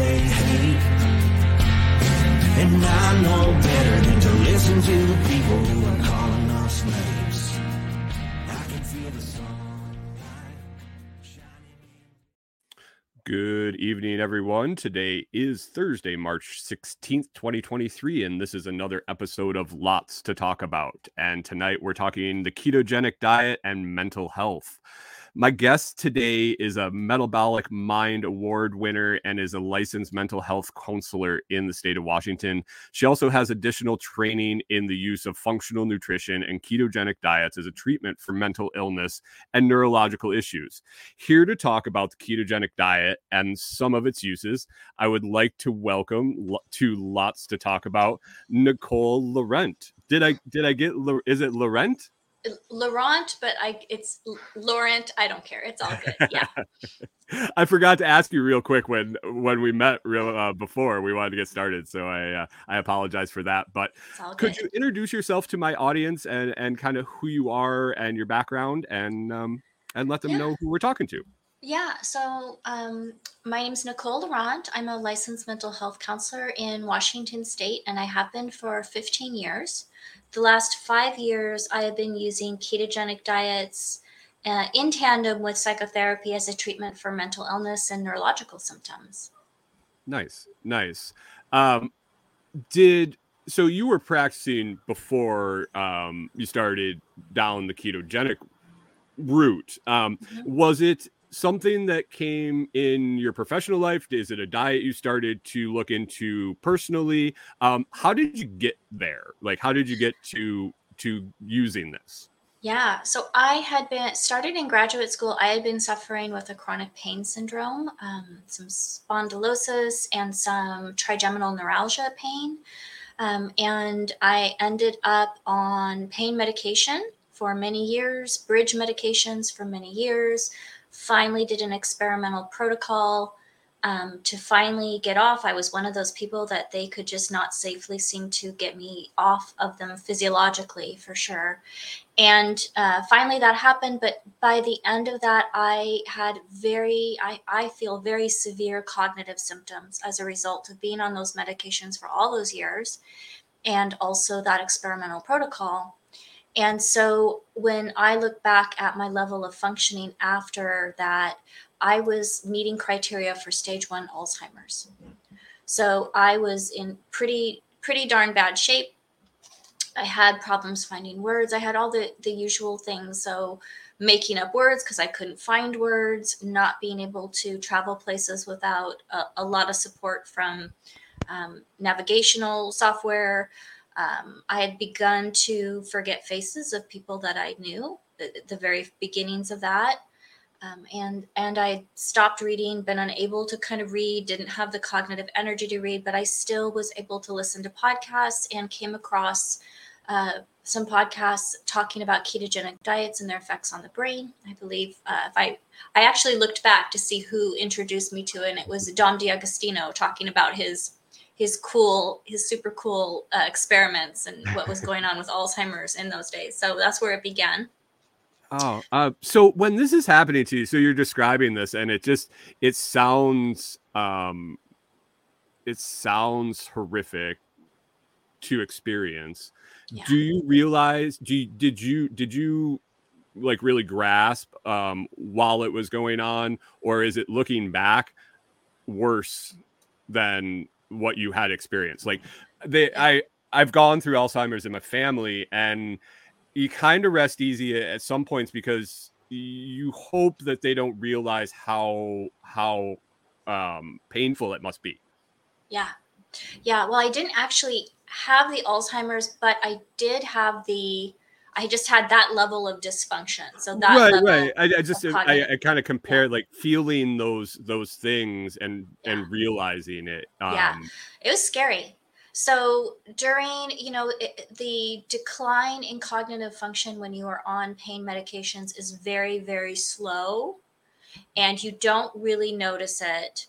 they hate. And I know better than to listen to the people who are calling us names. I can feel the sun shining. Good evening, everyone. Today is Thursday, March 16th, 2023, and this is another episode of Lots to Talk About. And tonight we're talking the ketogenic diet and mental health. My guest today is a Metabolic Mind Award winner and is a licensed mental health counselor in the state of Washington. She also has additional training in the use of functional nutrition and ketogenic diets as a treatment for mental illness and neurological issues. Here to talk about the ketogenic diet and some of its uses, I would like to welcome to Lots to Talk About, Nicole Laurent. Did I get, is it Laurent? Laurent, but it's Laurent. I don't care. It's all good. Yeah. I forgot to ask you real quick when we met before we wanted to get started. So I apologize for that, but could you introduce yourself to my audience and kind of who you are and your background and let them know who we're talking to? Yeah. So my name's Nicole Laurent. I'm a licensed mental health counselor in Washington state, and I have been for 15 years. The last 5 years, I have been using ketogenic diets in tandem with psychotherapy as a treatment for mental illness and neurological symptoms. Nice. So you were practicing before you started down the ketogenic route. Was it something that came in your professional life? Is it a diet you started to look into personally? How did you get there? Like, how did you get to using this? Yeah. So I had started in graduate school. I had been suffering with a chronic pain syndrome, some spondylosis and some trigeminal neuralgia pain. And I ended up on pain medication for many years, bridge medications for many years. Finally did an experimental protocol to finally get off. I was one of those people that they could just not safely seem to get me off of them physiologically, for sure. And finally that happened. But by the end of that, I had very severe cognitive symptoms as a result of being on those medications for all those years and also that experimental protocol. And so when I look back at my level of functioning after that, I was meeting criteria for stage 1 Alzheimer's. So I was in pretty darn bad shape. I had problems finding words. I had all the usual things. So making up words because I couldn't find words, not being able to travel places without a lot of support from navigational software. I had begun to forget faces of people that I knew, the very beginnings of that. And I stopped reading, been unable to kind of read, didn't have the cognitive energy to read, but I still was able to listen to podcasts and came across some podcasts talking about ketogenic diets and their effects on the brain. I believe I actually looked back to see who introduced me to it, and it was Dom D'Agostino talking about his super cool experiments and what was going on with Alzheimer's in those days. So that's where it began. Oh, so when this is happening to you, so you're describing this and it sounds, horrific to experience. Yeah. Do you realize, did you like really grasp, while it was going on, or is it looking back worse than what you had experienced? Like I've gone through Alzheimer's in my family, and you kind of rest easy at some points because you hope that they don't realize how painful it must be. Yeah. Well, I didn't actually have the Alzheimer's, but I did have I just had that level of dysfunction. So that right. I kind of compared like feeling those things and realizing it. It was scary. So during, the decline in cognitive function when you are on pain medications is very, very slow, and you don't really notice it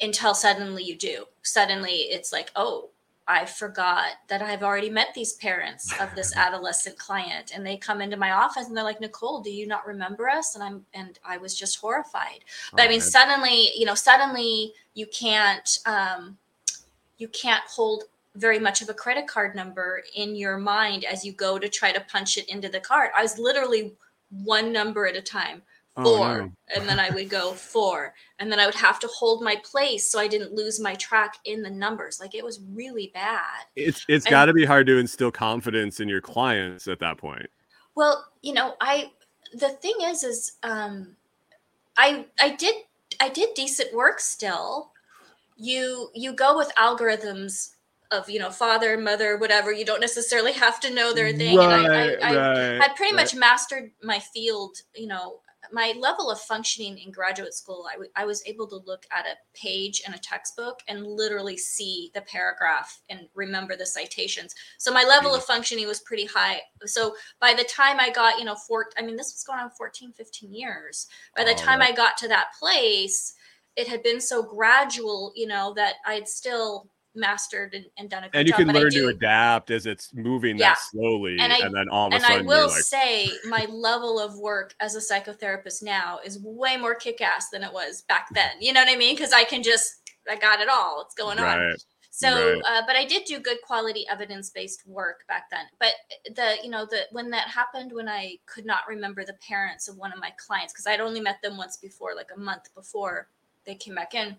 until suddenly you do. Suddenly it's like, oh, I forgot that I've already met these parents of this adolescent client, and they come into my office and they're like, Nicole, do you not remember us? And I was just horrified. But I mean, suddenly you can't hold very much of a credit card number in your mind as you go to try to punch it into the card. I was literally one number at a time. Four. Oh, no. And then I would go four, and then I would have to hold my place so I didn't lose my track in the numbers. Like, it was really bad. It's got to be hard to instill confidence in your clients at that point. Well, I did decent work still. You go with algorithms of, father, mother, whatever. You don't necessarily have to know their thing. Right, and I pretty much mastered my field, my level of functioning in graduate school. I was able to look at a page in a textbook and literally see the paragraph and remember the citations. So my level of functioning was pretty high. So by the time I got, this was going on 14, 15 years. By the time I got to that place, it had been so gradual, that I'd still mastered and done a good job. And you can learn to adapt as it's moving that slowly. And then all of a sudden, I will say my level of work as a psychotherapist now is way more kick-ass than it was back then. You know what I mean? Because I got it all. It's going on. So, but I did do good quality evidence-based work back then. But when that happened, when I could not remember the parents of one of my clients, because I'd only met them once before, like a month before they came back in,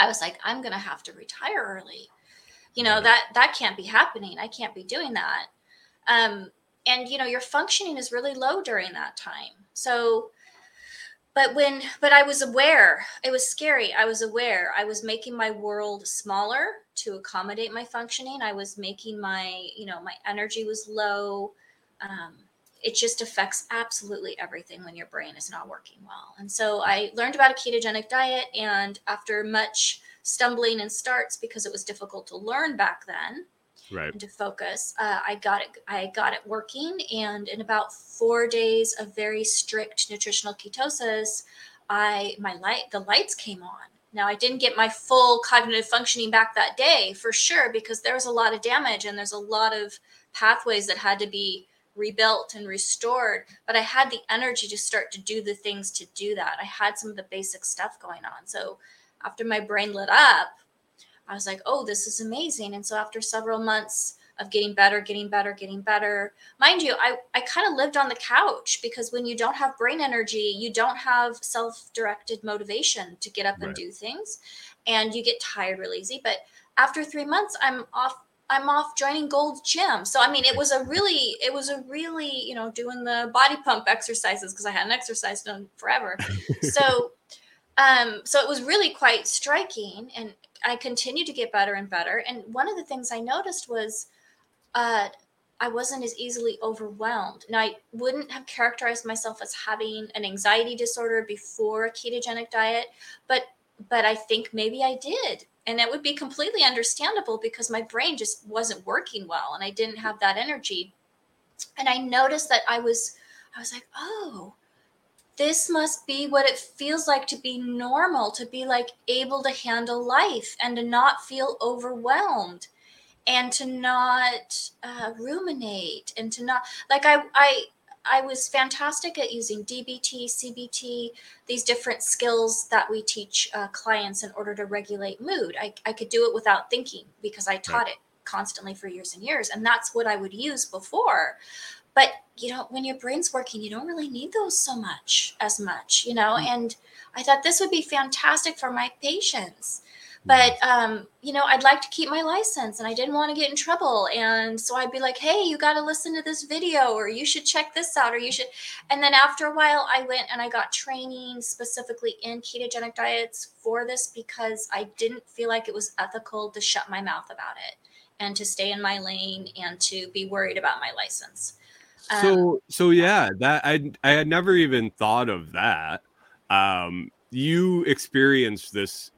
I was like, I'm going to have to retire early. That can't be happening. I can't be doing that. Your functioning is really low during that time. So, but I was aware. It was scary. I was aware. I was making my world smaller to accommodate my functioning. I was making my energy was low. It just affects absolutely everything when your brain is not working well. And so I learned about a ketogenic diet, and after much stumbling and starts, because it was difficult to learn back then, and to focus, I got it working. And in about 4 days of very strict nutritional ketosis, the lights came on. Now, I didn't get my full cognitive functioning back that day for sure, because there was a lot of damage and there's a lot of pathways that had to be rebuilt and restored, but I had the energy to start to do the things to do that. I had some of the basic stuff going on. So after my brain lit up, I was like, oh, this is amazing. And so after several months of getting better, mind you, I kind of lived on the couch, because when you don't have brain energy, you don't have self-directed motivation to get up and do things, and you get tired real easy. But after 3 months, I'm off joining Gold's Gym. So, it was a really, doing the body pump exercises, because I hadn't exercised in forever. So it was really quite striking, and I continued to get better and better. And one of the things I noticed was, I wasn't as easily overwhelmed. Now, I wouldn't have characterized myself as having an anxiety disorder before a ketogenic diet, but I think maybe I did. And that would be completely understandable, because my brain just wasn't working well and I didn't have that energy. And I noticed that I was like, oh, this must be what it feels like to be normal, to be like able to handle life and to not feel overwhelmed and to not ruminate and to not like I was fantastic at using DBT, CBT, these different skills that we teach clients in order to regulate mood. I could do it without thinking, because I taught it constantly for years and years. And that's what I would use before. But, when your brain's working, you don't really need those as much. And I thought this would be fantastic for my patients. But, I'd like to keep my license, and I didn't want to get in trouble. And so I'd be like, hey, you got to listen to this video, or you should check this out, or you should. And then after a while, I went and I got training specifically in ketogenic diets for this, because I didn't feel like it was ethical to shut my mouth about it and to stay in my lane and to be worried about my license. I had never even thought of that. You experienced this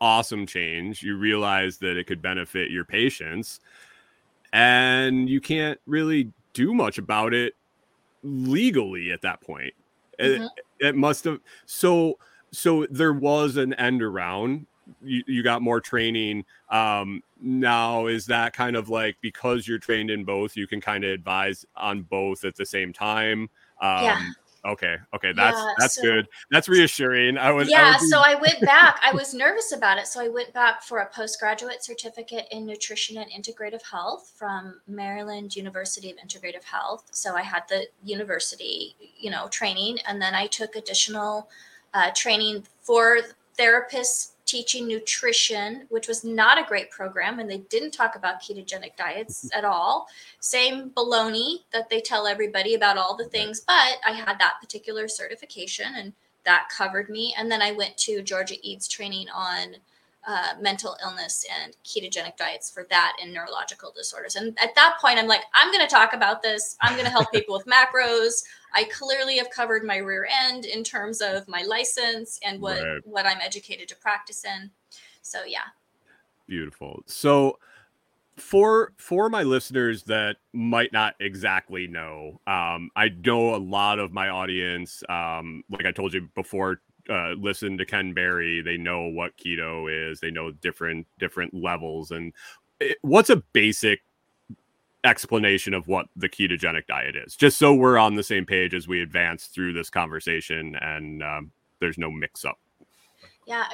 awesome change. You realize that it could benefit your patients, and you can't really do much about it legally at that point. It must have. So there was an end around you got more training. Now, is that kind of like, because you're trained in both, you can kind of advise on both at the same time? Yeah. Okay. That's good. That's reassuring. So I went back. I was nervous about it. So I went back for a postgraduate certificate in nutrition and integrative health from Maryland University of Integrative Health. So I had the university, training, and then I took additional training for therapists teaching nutrition, which was not a great program. And they didn't talk about ketogenic diets at all. Same baloney that they tell everybody about all the things, but I had that particular certification and that covered me. And then I went to Georgia Eads training on mental illness and ketogenic diets for that and neurological disorders. And at that point, I'm like, I'm going to talk about this. I'm going to help people with macros. I clearly have covered my rear end in terms of my license and what I'm educated to practice in. So, yeah. Beautiful. So for my listeners that might not exactly know, I know a lot of my audience, like I told you before, listen to Ken Berry. They know what keto is. They know different levels. And what's a basic explanation of what the ketogenic diet is, just so we're on the same page as we advance through this conversation and there's no mix up? Yeah,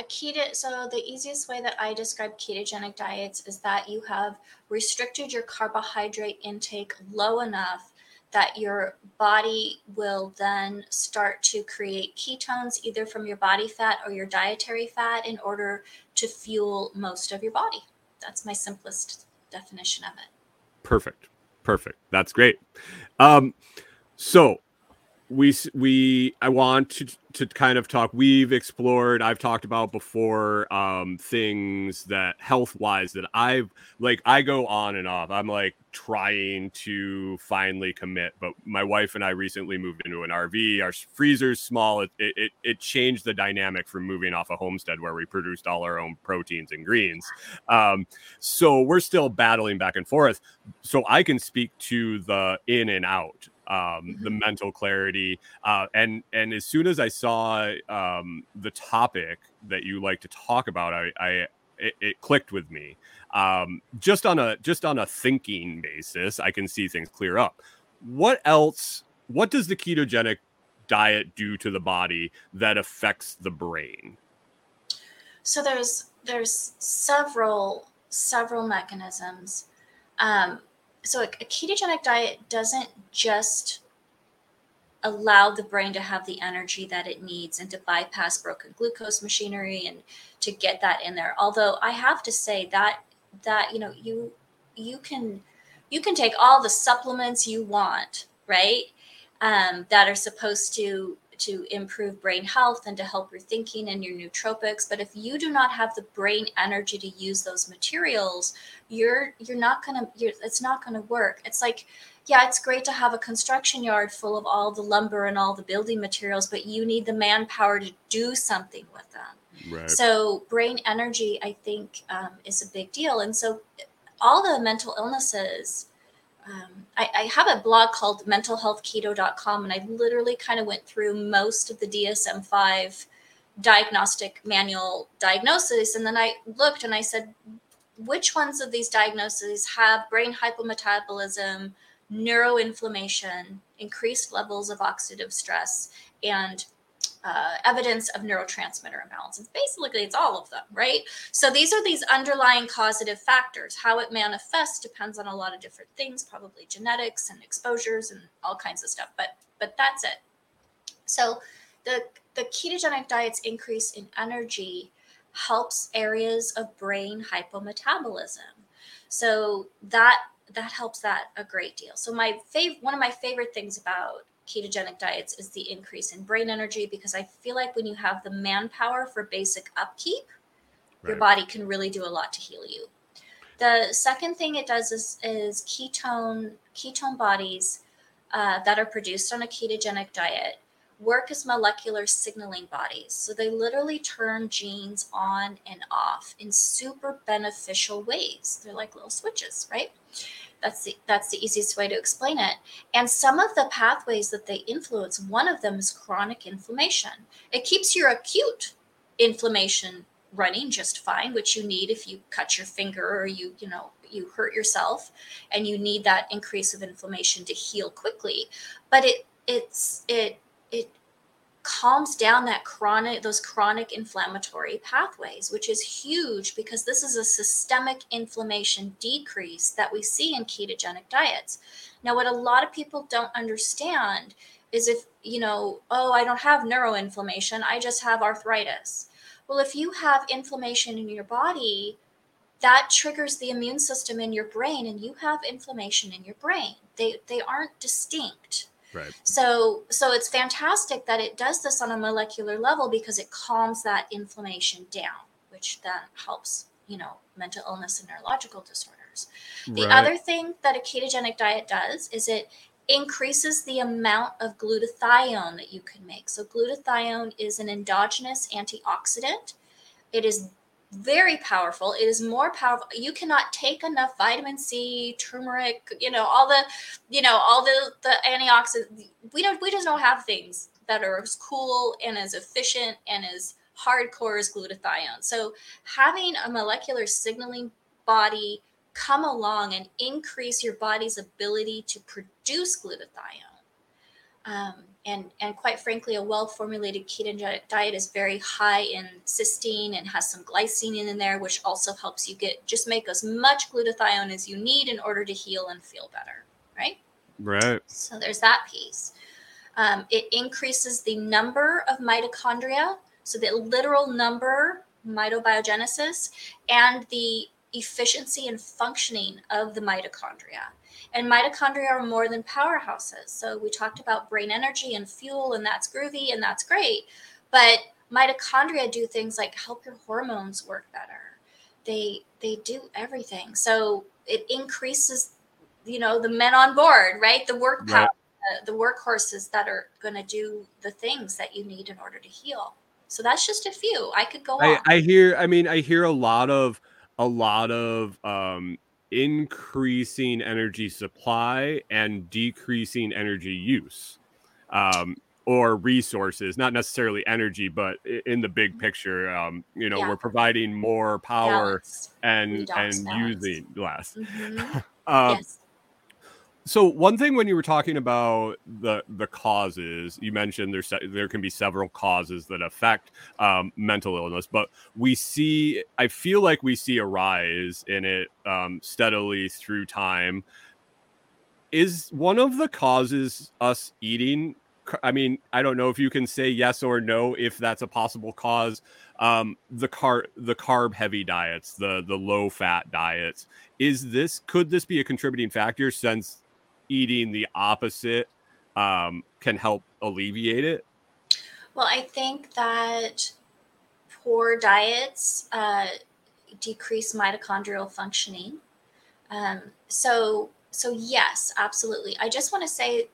so the easiest way that I describe ketogenic diets is that you have restricted your carbohydrate intake low enough that your body will then start to create ketones either from your body fat or your dietary fat in order to fuel most of your body. That's my simplest definition of it. Perfect. That's great. So I want to kind of talk, I've talked about before, things that health wise that I go on and off. I'm like trying to finally commit, but my wife and I recently moved into an RV. Our freezer's small. It changed the dynamic from moving off a homestead where we produced all our own proteins and greens. So we're still battling back and forth. So I can speak to the in and out. The mental clarity. And as soon as I saw the topic that you like to talk about, it clicked with me. Just on a thinking basis, I can see things clear up. What else? What does the ketogenic diet do to the body that affects the brain? So there's several mechanisms. So a ketogenic diet doesn't just allow the brain to have the energy that it needs and to bypass broken glucose machinery and to get that in there. Although I have to say that you can take all the supplements you want, right? That are supposed to improve brain health and to help your thinking and your nootropics. But if you do not have the brain energy to use those materials, it's not gonna work. It's like, yeah, it's great to have a construction yard full of all the lumber and all the building materials, but you need the manpower to do something with them. Right. So brain energy, I think, is a big deal. And so all the mental illnesses, I have a blog called mentalhealthketo.com, and I literally kind of went through most of the DSM-5 diagnostic manual diagnoses. And then I looked and I said, which ones of these diagnoses have brain hypometabolism, neuroinflammation, increased levels of oxidative stress, and evidence of neurotransmitter imbalance? And basically, it's all of them, right? So these are these underlying causative factors. How it manifests depends on a lot of different things, probably genetics and exposures and all kinds of stuff. But that's it. So the ketogenic diet's increase in energy helps areas of brain hypometabolism. So that helps that a great deal. So one of my favorite things about ketogenic diets is the increase in brain energy, because I feel like when you have the manpower for basic upkeep, right, your body can really do a lot to heal you. The second thing it does is ketone bodies that are produced on a ketogenic diet work as molecular signaling bodies. So they literally turn genes on and off in super beneficial ways. They're like little switches, right? That's the easiest way to explain it. And some of the pathways that they influence, one of them is chronic inflammation. It keeps your acute inflammation running just fine, which you need if you cut your finger or you hurt yourself, and you need that increase of inflammation to heal quickly. But it calms down those chronic inflammatory pathways, which is huge, because this is a systemic inflammation decrease that we see in ketogenic diets. Now, what a lot of people don't understand is if, I don't have neuroinflammation, I just have arthritis. Well, if you have inflammation in your body, that triggers the immune system in your brain, and you have inflammation in your brain. They aren't distinct. Right. So it's fantastic that it does this on a molecular level, because it calms that inflammation down, which then helps, mental illness and neurological disorders. The right. other thing that a ketogenic diet does is it increases the amount of glutathione that you can make. So glutathione is an endogenous antioxidant. It is very powerful. It is more powerful. You cannot take enough vitamin C, turmeric, all the antioxidants. We just don't have things that are as cool and as efficient and as hardcore as glutathione. So having a molecular signaling body come along and increase your body's ability to produce glutathione. And quite frankly, a well-formulated ketogenic diet is very high in cysteine and has some glycine in there, which also helps you make as much glutathione as you need in order to heal and feel better, right? Right. So there's that piece. It increases the number of mitochondria, so the literal number, mitobiogenesis, and the efficiency and functioning of the mitochondria. And mitochondria are more than powerhouses. So we talked about brain energy and fuel, and that's groovy and that's great. But mitochondria do things like help your hormones work better. They do everything. So it increases, the men on board, right? The work power, right. The workhorses that are going to do the things that you need in order to heal. So that's just a few. I could go on. I hear a lot of increasing energy supply and decreasing energy use or resources, not necessarily energy, but in the big picture, yeah. we're providing more power and using less. Mm-hmm. Yes. So one thing when you were talking about the causes, you mentioned there can be several causes that affect mental illness, but I feel like we see a rise in it steadily through time. Is one of the causes us eating? I mean, I don't know if you can say yes or no if that's a possible cause. The carb heavy diets, the low fat diets, could this be a contributing factor, since eating the opposite can help alleviate it? Well, I think that poor diets decrease mitochondrial functioning. So yes, absolutely. I just want to say,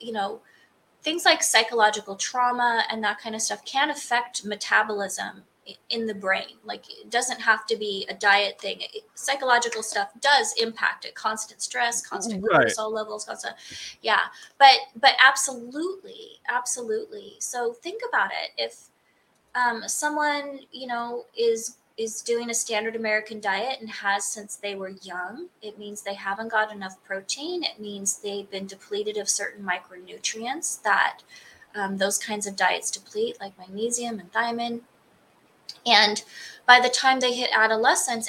things like psychological trauma and that kind of stuff can affect metabolism in the brain. Like, it doesn't have to be a diet thing. Psychological stuff does impact it. Constant stress, constant cortisol levels, But absolutely, absolutely. So think about it. If someone, is doing a standard American diet and has since they were young, it means they haven't got enough protein. It means they've been depleted of certain micronutrients that those kinds of diets deplete, like magnesium and thiamine. And by the time they hit adolescence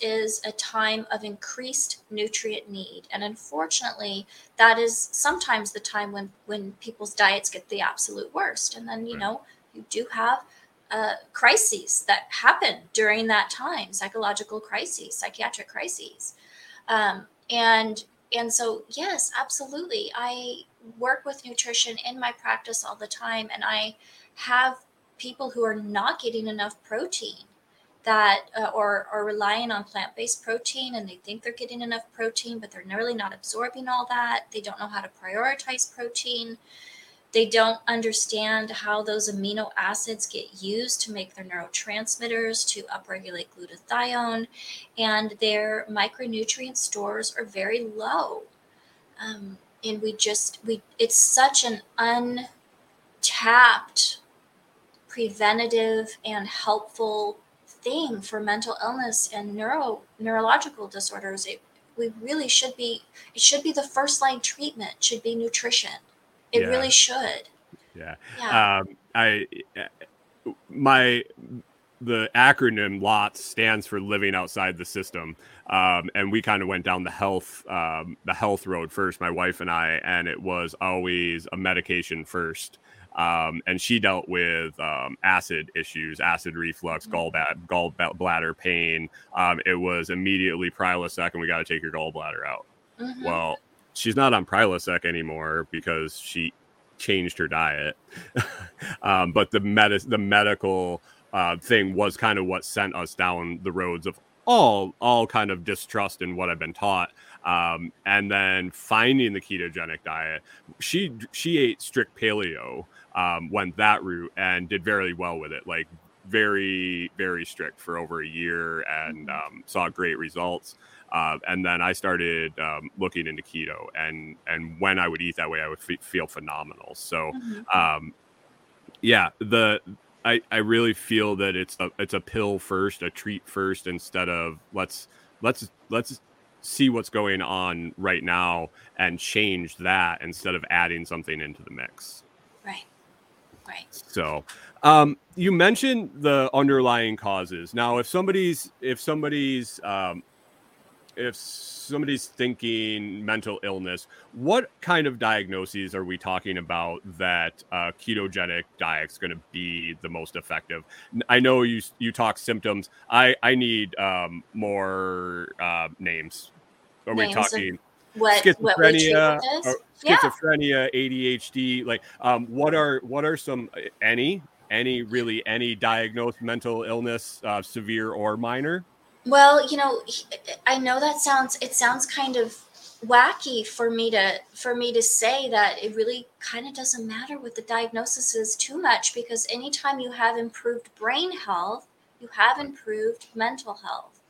is a time of increased nutrient need. And unfortunately, that is sometimes the time when people's diets get the absolute worst. And then, you do have crises that happen during that time, psychological crises, psychiatric crises. And so, yes, absolutely. I work with nutrition in my practice all the time, and I have people who are not getting enough protein that or are relying on plant-based protein, and they think they're getting enough protein, but they're really not absorbing all that. They don't know how to prioritize protein. They don't understand how those amino acids get used to make their neurotransmitters, to upregulate glutathione, and their micronutrient stores are very low. And it's such an untapped preventative and helpful thing for mental illness and neurological disorders. It should be the first line treatment, should be nutrition. It really should. Yeah. The acronym LOTS stands for living outside the system. And we kind of went down the health road first, my wife and I, and it was always a medication first. And she dealt with acid issues, acid reflux, gallbladder pain. It was immediately Prilosec, and we got to take your gallbladder out. Mm-hmm. Well, she's not on Prilosec anymore because she changed her diet. But the medical thing was kind of what sent us down the roads of all kind of distrust in what I've been taught. And then finding the ketogenic diet, she ate strict paleo, went that route and did very well with it, like very, very strict for over a year and saw great results. And then I started looking into keto, and when I would eat that way, I would feel phenomenal. So I really feel that it's a pill first, a treat first, instead of let's see what's going on right now and change that instead of adding something into the mix. Right. So, you mentioned the underlying causes. Now, if somebody's thinking mental illness, what kind of diagnoses are we talking about that ketogenic diet's going to be the most effective? I know you talk symptoms. I need more names. Are we talking schizophrenia, ADHD? Like, what are some, any diagnosed mental illness, severe or minor? Well, I know it sounds kind of wacky for me to say that it really kind of doesn't matter what the diagnosis is too much, because anytime you have improved brain health, you have improved mental health.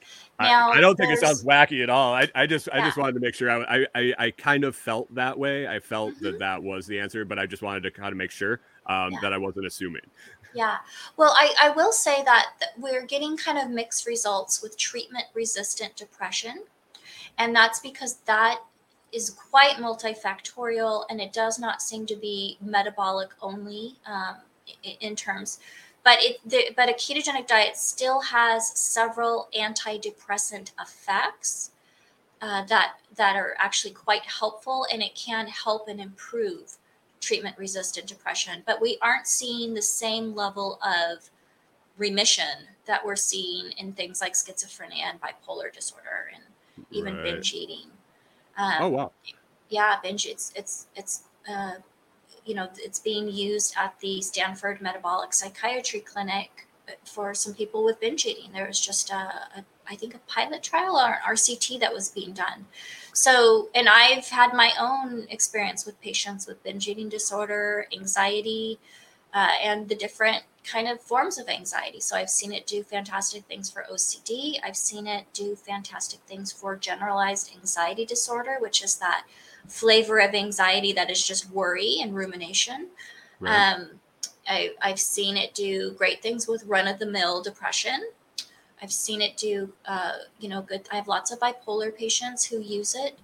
Now, I don't think it sounds wacky at all. I just wanted to make sure I kind of felt that way. I felt that was the answer, but I just wanted to kind of make sure that I wasn't assuming. Yeah. Well, I will say that we're getting kind of mixed results with treatment-resistant depression, and that's because that is quite multifactorial, and it does not seem to be metabolic only in terms. But a ketogenic diet still has several antidepressant effects that are actually quite helpful, and it can help and improve treatment-resistant depression, but we aren't seeing the same level of remission that we're seeing in things like schizophrenia and bipolar disorder and even binge eating. Oh, wow. Yeah, binge, it's being used at the Stanford Metabolic Psychiatry Clinic for some people with binge eating. There was just a pilot trial or an RCT that was being done. So, and I've had my own experience with patients with binge eating disorder, anxiety, and the different kind of forms of anxiety. So I've seen it do fantastic things for OCD. I've seen it do fantastic things for generalized anxiety disorder, which is that flavor of anxiety that is just worry and rumination. Right. I've seen it do great things with run-of-the-mill depression. I've seen it do, good. I have lots of bipolar patients who use it.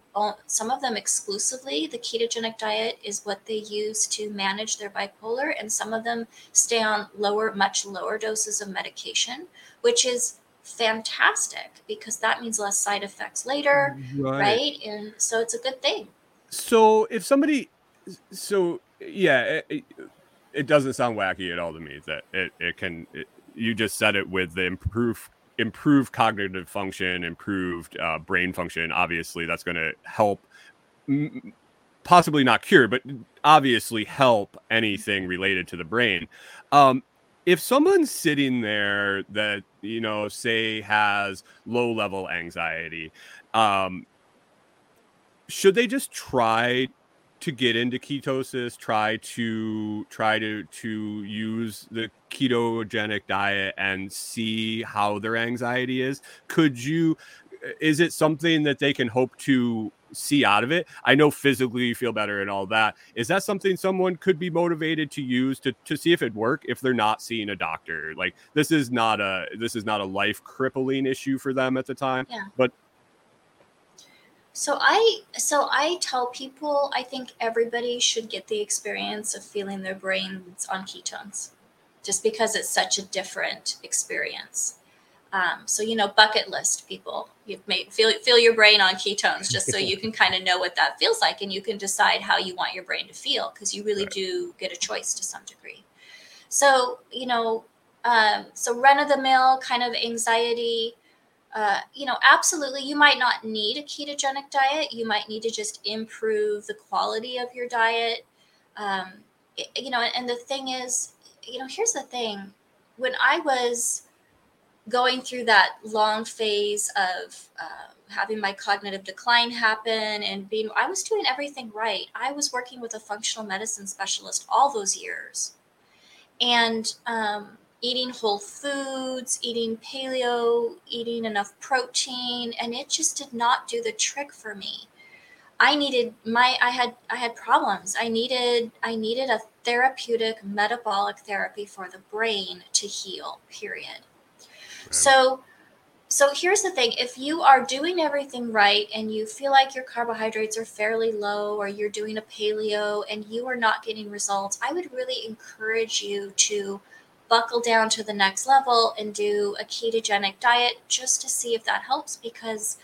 Some of them exclusively. The ketogenic diet is what they use to manage their bipolar. And some of them stay on much lower doses of medication, which is fantastic because that means less side effects later. Right? And so it's a good thing. So if somebody, it doesn't sound wacky at all to me that you just said it with the improved cognitive function, improved brain function. Obviously, that's going to help, possibly not cure, but obviously help anything related to the brain. If someone's sitting there that, say has low level anxiety, should they just try to get into ketosis, try to use the ketogenic diet and see how their anxiety is? Is it something that they can hope to see out of it? I know physically you feel better and all that. Is that something someone could be motivated to use to see if it work if they're not seeing a doctor? Like, this is not a life crippling issue for them at the time. Yeah. But So I tell people, I think everybody should get the experience of feeling their brains on ketones, just because it's such a different experience. So, you know, bucket list people, you may feel your brain on ketones just so you can kind of know what that feels like, and you can decide how you want your brain to feel, because you really do get a choice to some degree. So, you know, so run-of-the-mill kind of anxiety, you know, absolutely. You might not need a ketogenic diet. You might need to just improve the quality of your diet. You know, and the thing is, you know, here's the thing. When I was going through that long phase of having my cognitive decline happen and I was doing everything right. I was working with a functional medicine specialist all those years, and, eating whole foods, eating paleo, eating enough protein, and it just did not do the trick for me. I had problems. I needed a therapeutic metabolic therapy for the brain to heal, period. Right. So here's the thing. If you are doing everything right and you feel like your carbohydrates are fairly low, or you're doing a paleo and you are not getting results, I would really encourage you to buckle down to the next level and do a ketogenic diet just to see if that helps, because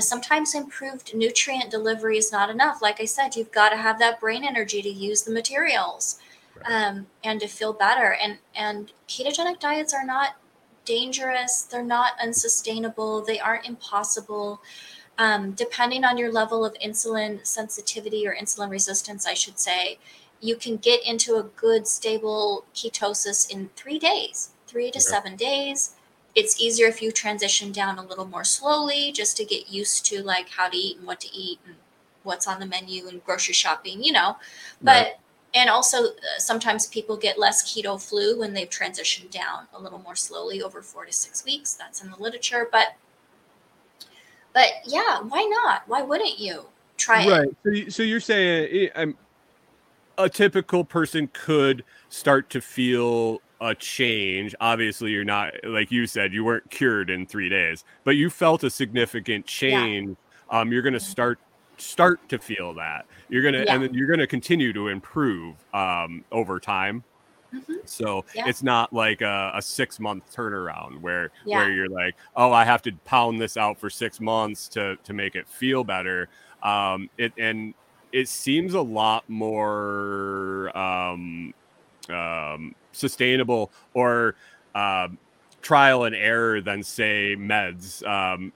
sometimes improved nutrient delivery is not enough. Like I said, you've got to have that brain energy to use the materials, and to feel better. And ketogenic diets are not dangerous. They're not unsustainable. They aren't impossible. Depending on your level of insulin sensitivity or insulin resistance, I should say, you can get into a good, stable ketosis in 3 days, 3 to 7 days. It's easier if you transition down a little more slowly, just to get used to like how to eat and what to eat and what's on the menu and grocery shopping, you know. But, and also sometimes people get less keto flu when they've transitioned down a little more slowly over 4 to 6 weeks. That's in the literature. But yeah, why not? Why wouldn't you try it? Right. So you're saying a typical person could start to feel a change. Obviously, you're not, like you said, you weren't cured in 3 days, but you felt a significant change. Yeah. You're going to start to feel that. You're going to, and then you're going to continue to improve over time. Mm-hmm. So it's not like a 6-month turnaround where you're like, oh, I have to pound this out for 6 months to make it feel better. It seems a lot more sustainable or trial and error than, say, meds.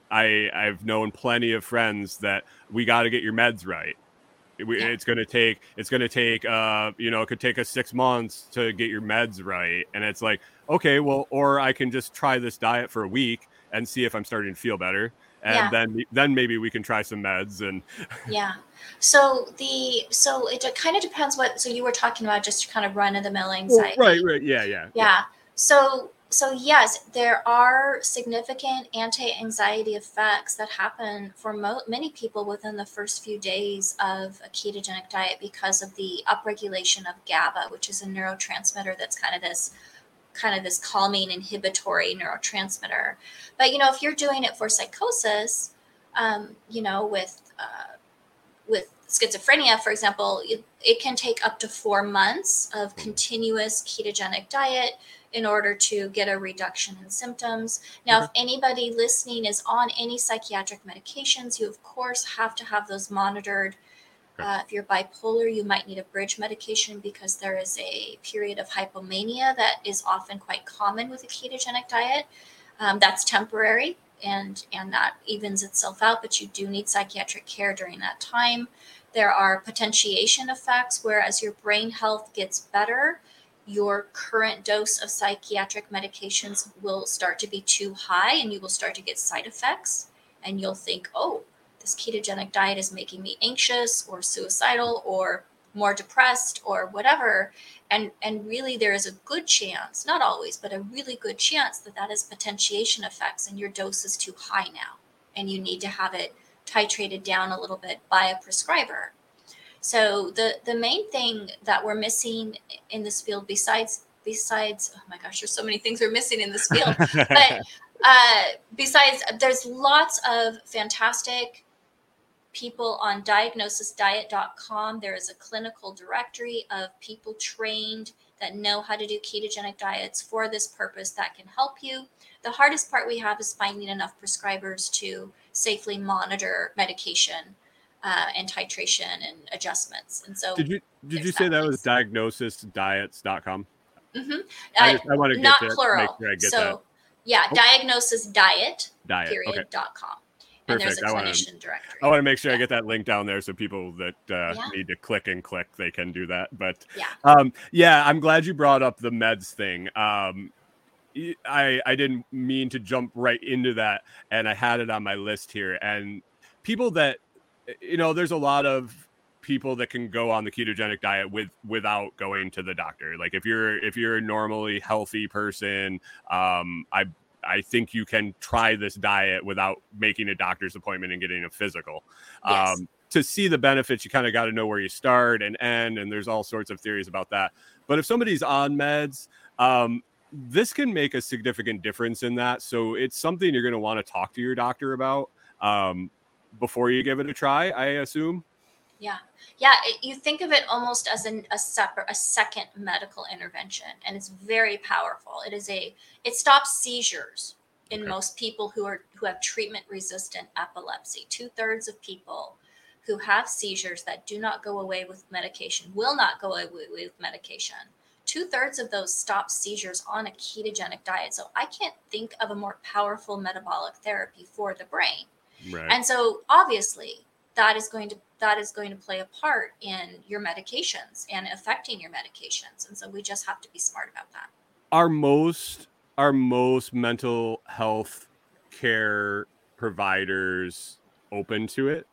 I've known plenty of friends that we got to get your meds right. It's going to take, it could take us 6 months to get your meds right. And it's like, okay, well, or I can just try this diet for a week and see if I'm starting to feel better. And then maybe we can try some meds and So it kind of depends so you were talking about just kind of run of the mill anxiety. Well, right. Yeah. So yes, there are significant anti-anxiety effects that happen for many people within the first few days of a ketogenic diet because of the upregulation of GABA, which is a neurotransmitter that's kind of this calming inhibitory neurotransmitter. But, you know, if you're doing it for psychosis, with schizophrenia, for example, it can take up to 4 months of continuous ketogenic diet in order to get a reduction in symptoms. Now, if anybody listening is on any psychiatric medications, you, of course, have to have those monitored. If you're bipolar, you might need a bridge medication because there is a period of hypomania that is often quite common with a ketogenic diet. That's temporary and that evens itself out, but you do need psychiatric care during that time. There are potentiation effects, whereas your brain health gets better, your current dose of psychiatric medications will start to be too high and you will start to get side effects and you'll think, oh, this ketogenic diet is making me anxious or suicidal or more depressed or whatever. And really there is a good chance, not always, but a really good chance that is potentiation effects and your dose is too high now and you need to have it titrated down a little bit by a prescriber. So the main thing that we're missing in this field, besides, oh my gosh, there's so many things we're missing in this field, but besides, there's lots of fantastic people on DiagnosisDiet.com. There is a clinical directory of people trained that know how to do ketogenic diets for this purpose that can help you. The hardest part we have is finding enough prescribers to safely monitor medication and titration and adjustments. And so did you say that was DiagnosisDiets.com? Mm-hmm. I want to get that. Not plural. Make sure I get so, that. Yeah, DiagnosisDiet.com. And there's a clinician directory. I want to make sure I get that link down there so people that need to click, they can do that. But I'm glad you brought up the meds thing. I didn't mean to jump right into that, and I had it on my list here. And people that, you know, there's a lot of people that can go on the ketogenic diet without going to the doctor. Like if you're a normally healthy person, I think you can try this diet without making a doctor's appointment and getting a physical. Yes. To see the benefits, you kind of got to know where you start and end, and there's all sorts of theories about that. But if somebody's on meds, this can make a significant difference in that. So it's something you're going to want to talk to your doctor about before you give it a try, I assume. Yeah. Yeah. You think of it almost as a second medical intervention, and it's very powerful. It stops seizures in most people who have treatment resistant epilepsy. 2/3 of people who have seizures that do not go away with medication will not go away with medication. 2/3 of those stop seizures on a ketogenic diet. So I can't think of a more powerful metabolic therapy for the brain. Right. And so obviously that is going to play a part in your medications and affecting your medications. And so we just have to be smart about that. Are most mental health care providers open to it?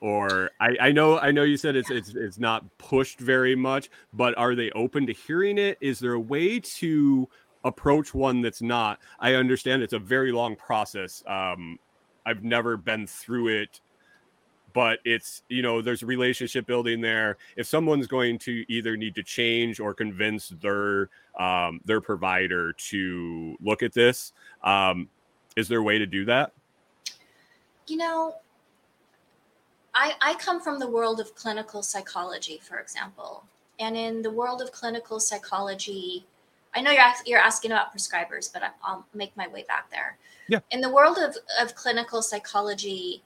Or I know you said it's not pushed very much, but are they open to hearing it? Is there a way to approach one that's not? I understand it's a very long process. I've never been through it. But it's, you know, there's relationship building there. If someone's going to either need to change or convince their provider to look at this, is there a way to do that? You know, I come from the world of clinical psychology, for example. And in the world of clinical psychology, I know you're asking about prescribers, but I'll make my way back there. Yeah. In the world of clinical psychology,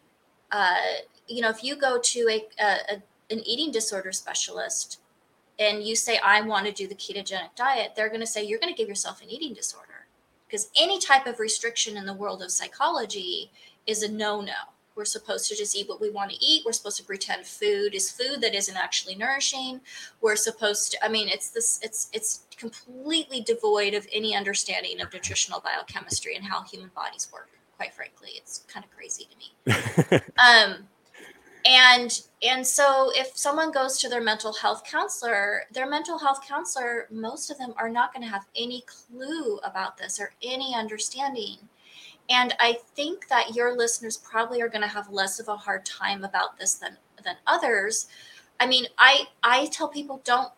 you know, if you go to an eating disorder specialist and you say, I want to do the ketogenic diet, they're going to say, you're going to give yourself an eating disorder, because any type of restriction in the world of psychology is a no-no. We're supposed to just eat what we want to eat. We're supposed to pretend food is food that isn't actually nourishing. We're supposed to, I mean, it's completely devoid of any understanding of nutritional biochemistry and how human bodies work. Quite frankly, it's kind of crazy to me. And so if someone goes to their mental health counselor, most of them are not going to have any clue about this or any understanding. And I think that your listeners probably are going to have less of a hard time about this than others. I mean, I tell people, don't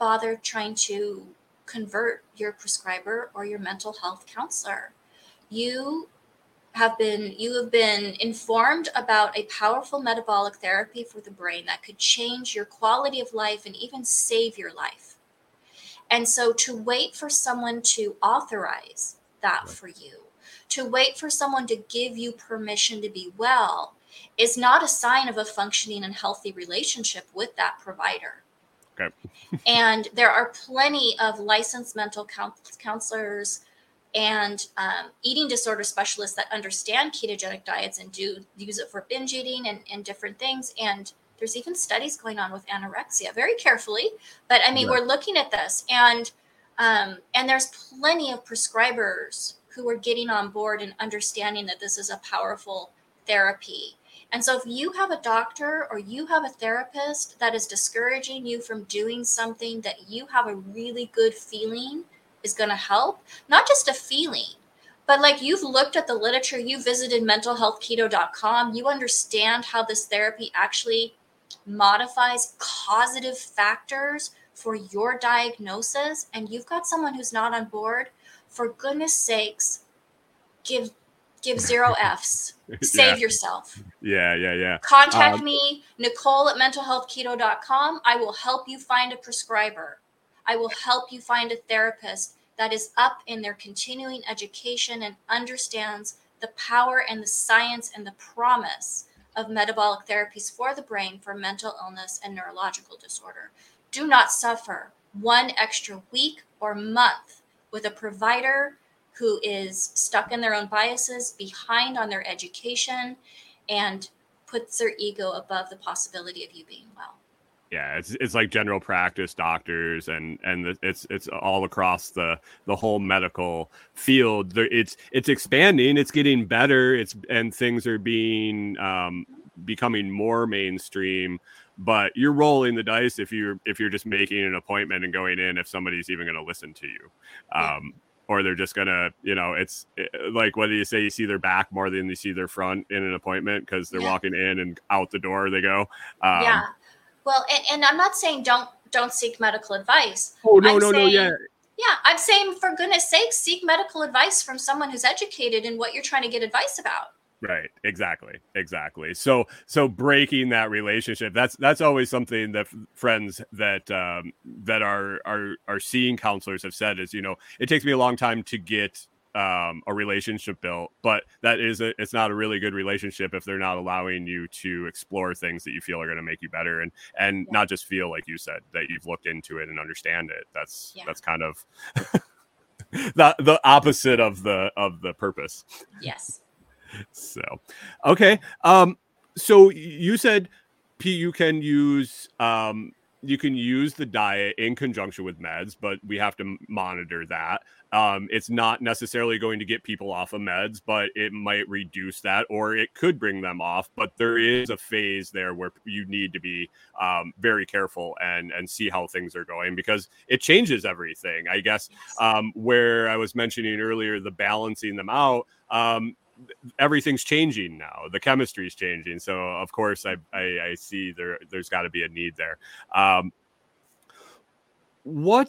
bother trying to convert your prescriber or your mental health counselor. You have been informed about a powerful metabolic therapy for the brain that could change your quality of life and even save your life. And so to wait for someone to authorize that for you, to wait for someone to give you permission to be well, is not a sign of a functioning and healthy relationship with that provider. Okay. And there are plenty of licensed mental counselors and eating disorder specialists that understand ketogenic diets and do use it for binge eating and different things. And there's even studies going on with anorexia, very carefully. But I mean, we're looking at this, and there's plenty of prescribers who are getting on board and understanding that this is a powerful therapy. And so if you have a doctor or you have a therapist that is discouraging you from doing something that you have a really good feeling is going to help, not just a feeling, But like, you've looked at the literature, you visited mentalhealthketo.com, you understand how this therapy actually modifies causative factors for your diagnosis, and you've got someone who's not on board, for goodness sakes, give zero Fs. Save yourself. Yeah. Contact me, Nicole at mentalhealthketo.com. I will help you find a prescriber. I will help you find a therapist that is up in their continuing education and understands the power and the science and the promise of metabolic therapies for the brain, for mental illness and neurological disorder. Do not suffer one extra week or month with a provider who is stuck in their own biases, behind on their education, and puts their ego above the possibility of you being well. Yeah, it's like general practice doctors and it's all across the whole medical field. It's expanding, it's getting better, and things are being becoming more mainstream. But you're rolling the dice if you're just making an appointment and going in, if somebody's even going to listen to you. Or they're just going to, it's like, whether you say you see their back more than you see their front in an appointment, because they're walking in and out the door they go. Well, and I'm not saying don't seek medical advice. Oh, no. Yeah, I'm saying, for goodness sake, seek medical advice from someone who's educated in what you're trying to get advice about. Right. Exactly. So breaking that relationship, that's always something that friends that are seeing counselors have said is, it takes me a long time to get a relationship built, but it's not a really good relationship if they're not allowing you to explore things that you feel are going to make you better and not just feel, like you said, that you've looked into it and understand it. That's kind of the opposite of the purpose. Yes. So, okay. So you said, Pete, you can use the diet in conjunction with meds, but we have to monitor that. It's not necessarily going to get people off of meds, but it might reduce that, or it could bring them off. But there is a phase there where you need to be very careful and see how things are going, because it changes everything, I guess. Where I was mentioning earlier, the balancing them out, everything's changing now. The chemistry is changing. So of course I see there's got to be a need there. What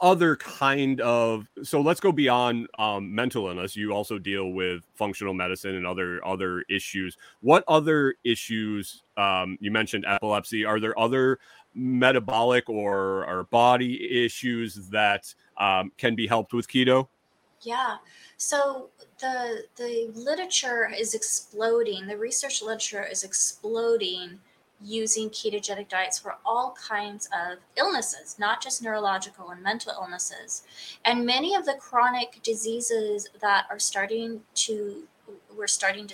other kind of, so let's go beyond mental illness. You also deal with functional medicine and other issues. What other issues, you mentioned epilepsy, are there other metabolic or body issues that can be helped with keto? Yeah. So the literature is exploding. The research literature is exploding using ketogenic diets for all kinds of illnesses, not just neurological and mental illnesses. And many of the chronic diseases that we're starting to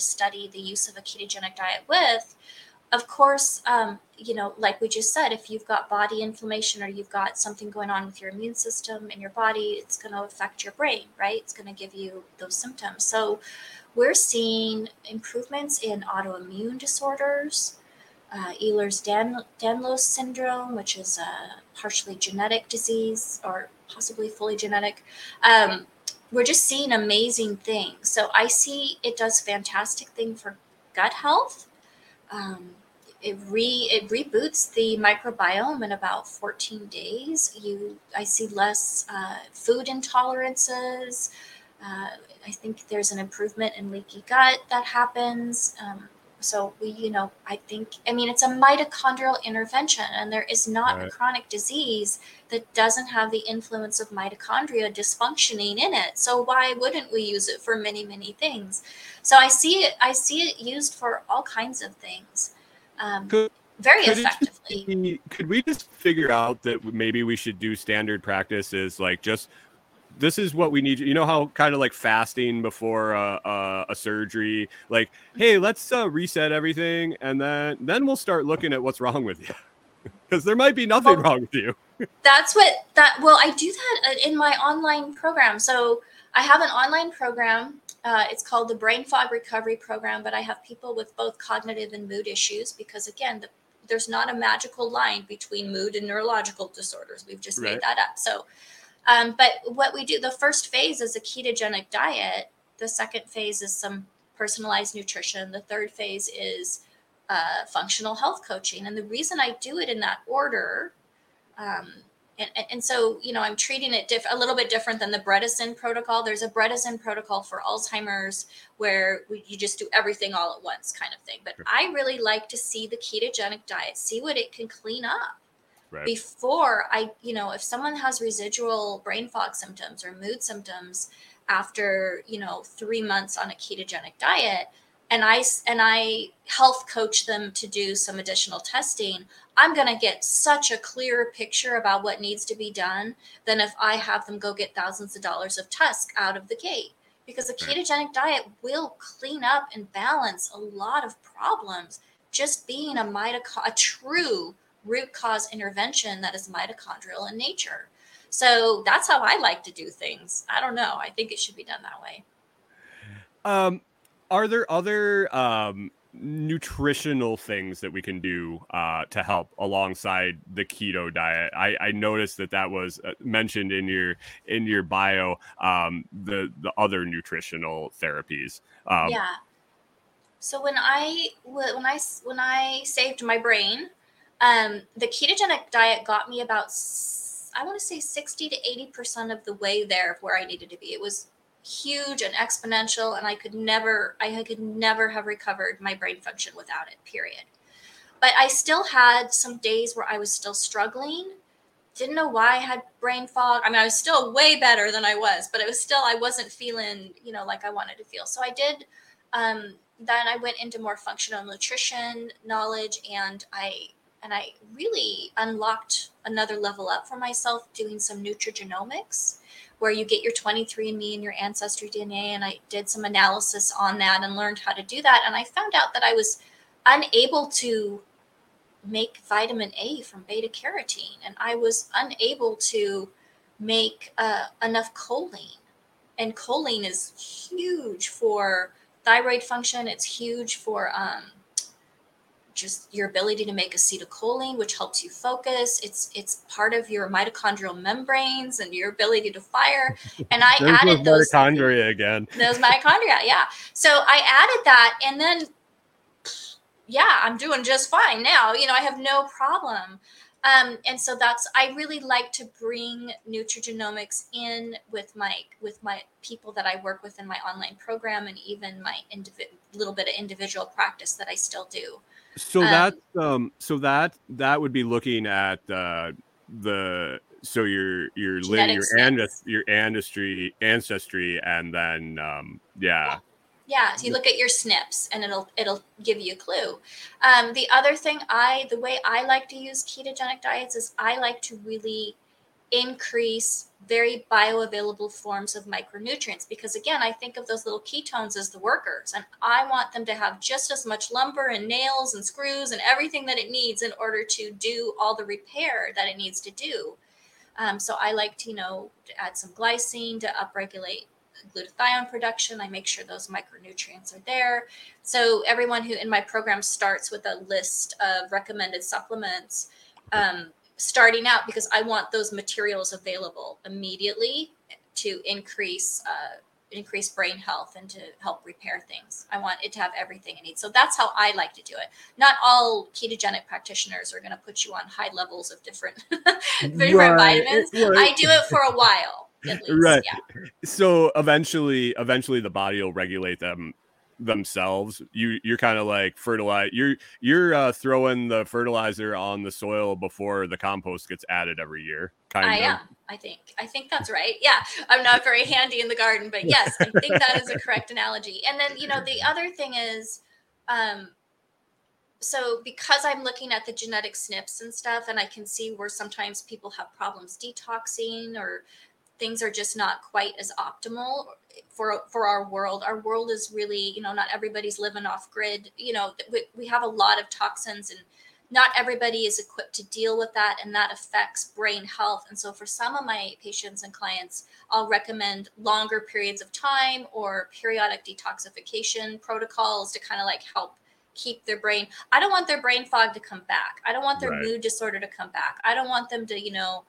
study the use of a ketogenic diet with, of course, like we just said, if you've got body inflammation or you've got something going on with your immune system in your body, it's going to affect your brain, right? It's going to give you those symptoms. So we're seeing improvements in autoimmune disorders, Ehlers-Danlos syndrome, which is a partially genetic disease or possibly fully genetic. We're just seeing amazing things. So I see it does fantastic thing for gut health. It reboots the microbiome in about 14 days. I see less food intolerances. I think there's an improvement in leaky gut that happens. So it's a mitochondrial intervention, and there is not a chronic disease that doesn't have the influence of mitochondria dysfunctioning in it. So why wouldn't we use it for many, many things? So I see it used for all kinds of things, very effectively. Could we just figure out that maybe we should do standard practices, like just, this is what we need. You know how kind of like fasting before a surgery, like, hey, let's reset everything. And then we'll start looking at what's wrong with you, because there might be nothing wrong with you. I do that in my online program. So I have an online program. It's called the Brain Fog Recovery Program, but I have people with both cognitive and mood issues, because again, there's not a magical line between mood and neurological disorders. We've just made that up. So But what we do, the first phase is a ketogenic diet. The second phase is some personalized nutrition. The third phase is functional health coaching. And the reason I do it in that order, and so, you know, I'm treating it a little bit different than the Bredesen protocol. There's a Bredesen protocol for Alzheimer's where you just do everything all at once kind of thing. But sure. I really like to see the ketogenic diet, see what it can clean up. Right. Before I, you know, if someone has residual brain fog symptoms or mood symptoms after, you know, 3 months on a ketogenic diet, and I health coach them to do some additional testing, I'm going to get such a clearer picture about what needs to be done than if I have them go get thousands of dollars of Tusk out of the gate, because a ketogenic diet will clean up and balance a lot of problems. Just being a true root cause intervention that is mitochondrial in nature. So that's how I like to do things. I don't know. I think it should be done that way. Are there other nutritional things that we can do to help alongside the keto diet? I noticed that was mentioned in your bio, the other nutritional therapies. Yeah. So when I saved my brain, the ketogenic diet got me about, I want to say 60 to 80% of the way there of where I needed to be. It was huge and exponential, and I could never have recovered my brain function without it, period. But I still had some days where I was still struggling. Didn't know why I had brain fog. I mean, I was still way better than I was, but it was still, I wasn't feeling, you know, like I wanted to feel. So I did, then I went into more functional nutrition knowledge, and I really unlocked another level up for myself doing some nutrigenomics, where you get your 23andMe and your ancestry DNA. And I did some analysis on that and learned how to do that. And I found out that I was unable to make vitamin A from beta carotene. And I was unable to make enough choline. And choline is huge for thyroid function. It's huge for just your ability to make acetylcholine, which helps you focus. It's part of your mitochondrial membranes and your ability to fire. And I added those mitochondria again. Those mitochondria, yeah. So I added that, and then I'm doing just fine now. You know, I have no problem. And so I really like to bring nutrigenomics in with my people that I work with in my online program, and even my little bit of individual practice that I still do. So that would be looking at your ancestry, and then So you look at your SNPs, and it'll give you a clue. The other thing, the way I like to use ketogenic diets is I like to really increase very bioavailable forms of micronutrients, because again, I think of those little ketones as the workers, and I want them to have just as much lumber and nails and screws and everything that it needs in order to do all the repair that it needs to do. So I like to, you know, add some glycine to upregulate glutathione production. I make sure those micronutrients are there. So everyone who in my program starts with a list of recommended supplements, starting out, because I want those materials available immediately to increase brain health and to help repair things. I want it to have everything it needs. So that's how I like to do it. Not all ketogenic practitioners are going to put you on high levels of different, vitamins. Right. I do it for a while, at least. Right. Yeah. So eventually the body will regulate them themselves. You're kind of like fertilize. You're throwing the fertilizer on the soil before the compost gets added every year. Kind of. I am. I think that's right. Yeah. I'm not very handy in the garden, but yes, I think that is a correct analogy. And then, you know, the other thing is, so because I'm looking at the genetic SNPs and stuff, and I can see where sometimes people have problems detoxing, or things are just not quite as optimal for our world. Our world is really, you know, not everybody's living off grid. You know, we have a lot of toxins, and not everybody is equipped to deal with that. And that affects brain health. And so for some of my patients and clients, I'll recommend longer periods of time or periodic detoxification protocols to kind of like help keep their brain. I don't want their brain fog to come back. I don't want their mood disorder to come back. I don't want them to, you know,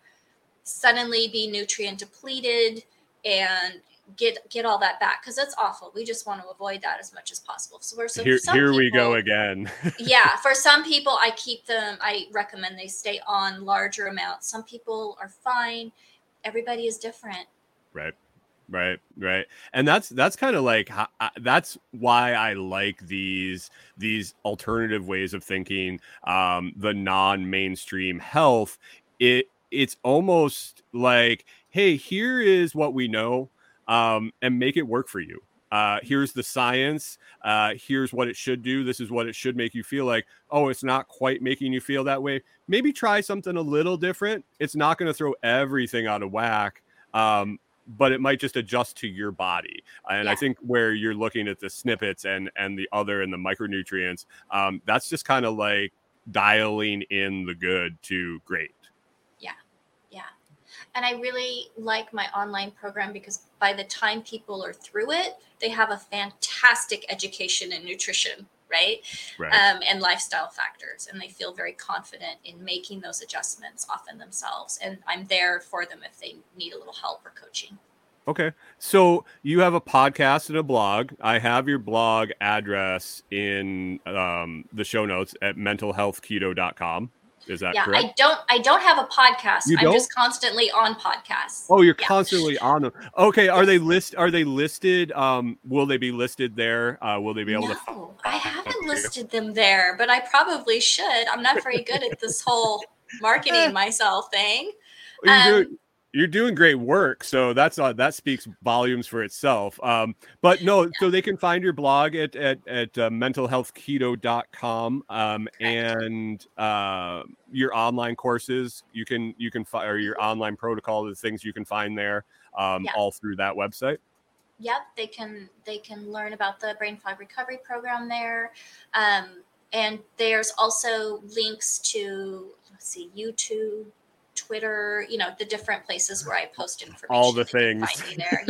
suddenly be nutrient depleted and get all that back, because that's awful. We just want to avoid that as much as possible. So here we go again. Yeah. For some people, I recommend they stay on larger amounts. Some people are fine. Everybody is different. Right. And that's kind of like, that's why I like these alternative ways of thinking, the non-mainstream health. It's almost like, hey, here is what we know, and make it work for you. Here's the science. Here's what it should do. This is what it should make you feel like. Oh, it's not quite making you feel that way. Maybe try something a little different. It's not going to throw everything out of whack, but it might just adjust to your body. And yeah. I think where you're looking at the snippets and the other and the micronutrients, that's just kind of like dialing in the good to great. Yeah. And I really like my online program because by the time people are through it, they have a fantastic education in nutrition, right? And lifestyle factors. And they feel very confident in making those adjustments often themselves. And I'm there for them if they need a little help or coaching. Okay. So you have a podcast and a blog. I have your blog address in the show notes at mentalhealthketo.com. Is that correct? I don't have a podcast. I'm just constantly on podcasts. Oh, you're constantly on them. Okay. Are they listed? Will they be listed there? Will they be able to? No, I haven't listed them there, but I probably should. I'm not very good at this whole marketing myself thing. You're doing great work. So that speaks volumes for itself. So they can find your blog at mentalhealthketo.com. And your online courses, you can find, or your online protocol, the things you can find there, all through that website. Yep. They can learn about the Brain Fog Recovery Program there. And there's also links to, YouTube, Twitter, the different places where I post information. All the things. Find me there.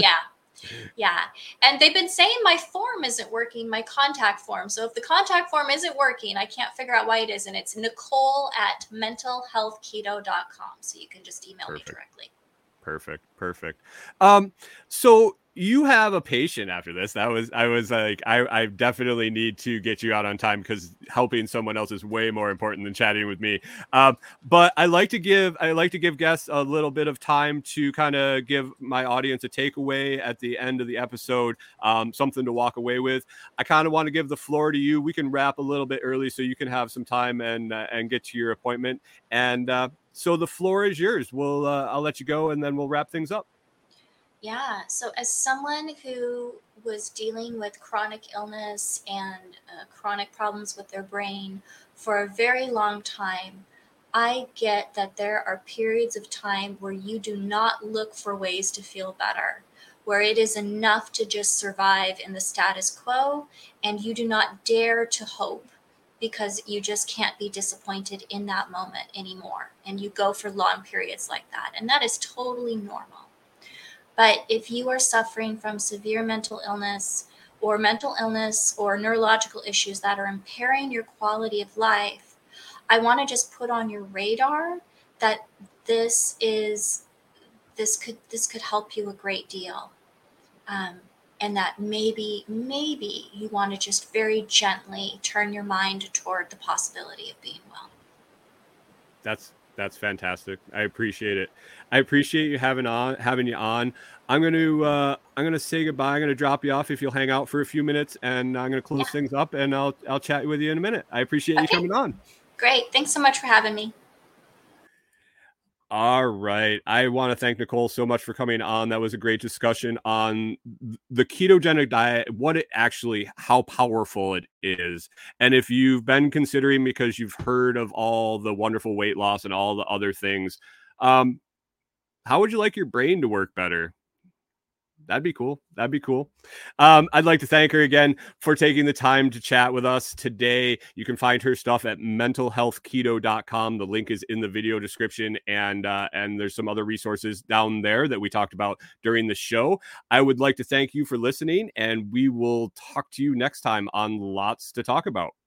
Yeah. And they've been saying my form isn't working, my contact form. So if the contact form isn't working, I can't figure out why it isn't. It's Nicole@mentalhealthketo.com. So you can just email me directly. Perfect. So you have a patient after this. I definitely need to get you out on time because helping someone else is way more important than chatting with me. But I like to give guests a little bit of time to kind of give my audience a takeaway at the end of the episode, something to walk away with. I kind of want to give the floor to you. We can wrap a little bit early so you can have some time and get to your appointment. So the floor is yours. I'll let you go and then we'll wrap things up. Yeah. So as someone who was dealing with chronic illness and chronic problems with their brain for a very long time, I get that there are periods of time where you do not look for ways to feel better, where it is enough to just survive in the status quo, and you do not dare to hope because you just can't be disappointed in that moment anymore. And you go for long periods like that. And that is totally normal. But if you are suffering from severe mental illness or neurological issues that are impairing your quality of life, I want to just put on your radar that this could help you a great deal. And that maybe you want to just very gently turn your mind toward the possibility of being well. That's fantastic. I appreciate it. I appreciate you having you on. I'm going to say goodbye. I'm going to drop you off if you'll hang out for a few minutes, and I'm going to close things up, and I'll chat with you in a minute. I appreciate you coming on. Great. Thanks so much for having me. All right. I want to thank Nicole so much for coming on. That was a great discussion on the ketogenic diet, how powerful it is. And if you've been considering, because you've heard of all the wonderful weight loss and all the other things, how would you like your brain to work better? That'd be cool. I'd like to thank her again for taking the time to chat with us today. You can find her stuff at mentalhealthketo.com. The link is in the video description. And there's some other resources down there that we talked about during the show. I would like to thank you for listening, and we will talk to you next time on Lots to Talk About.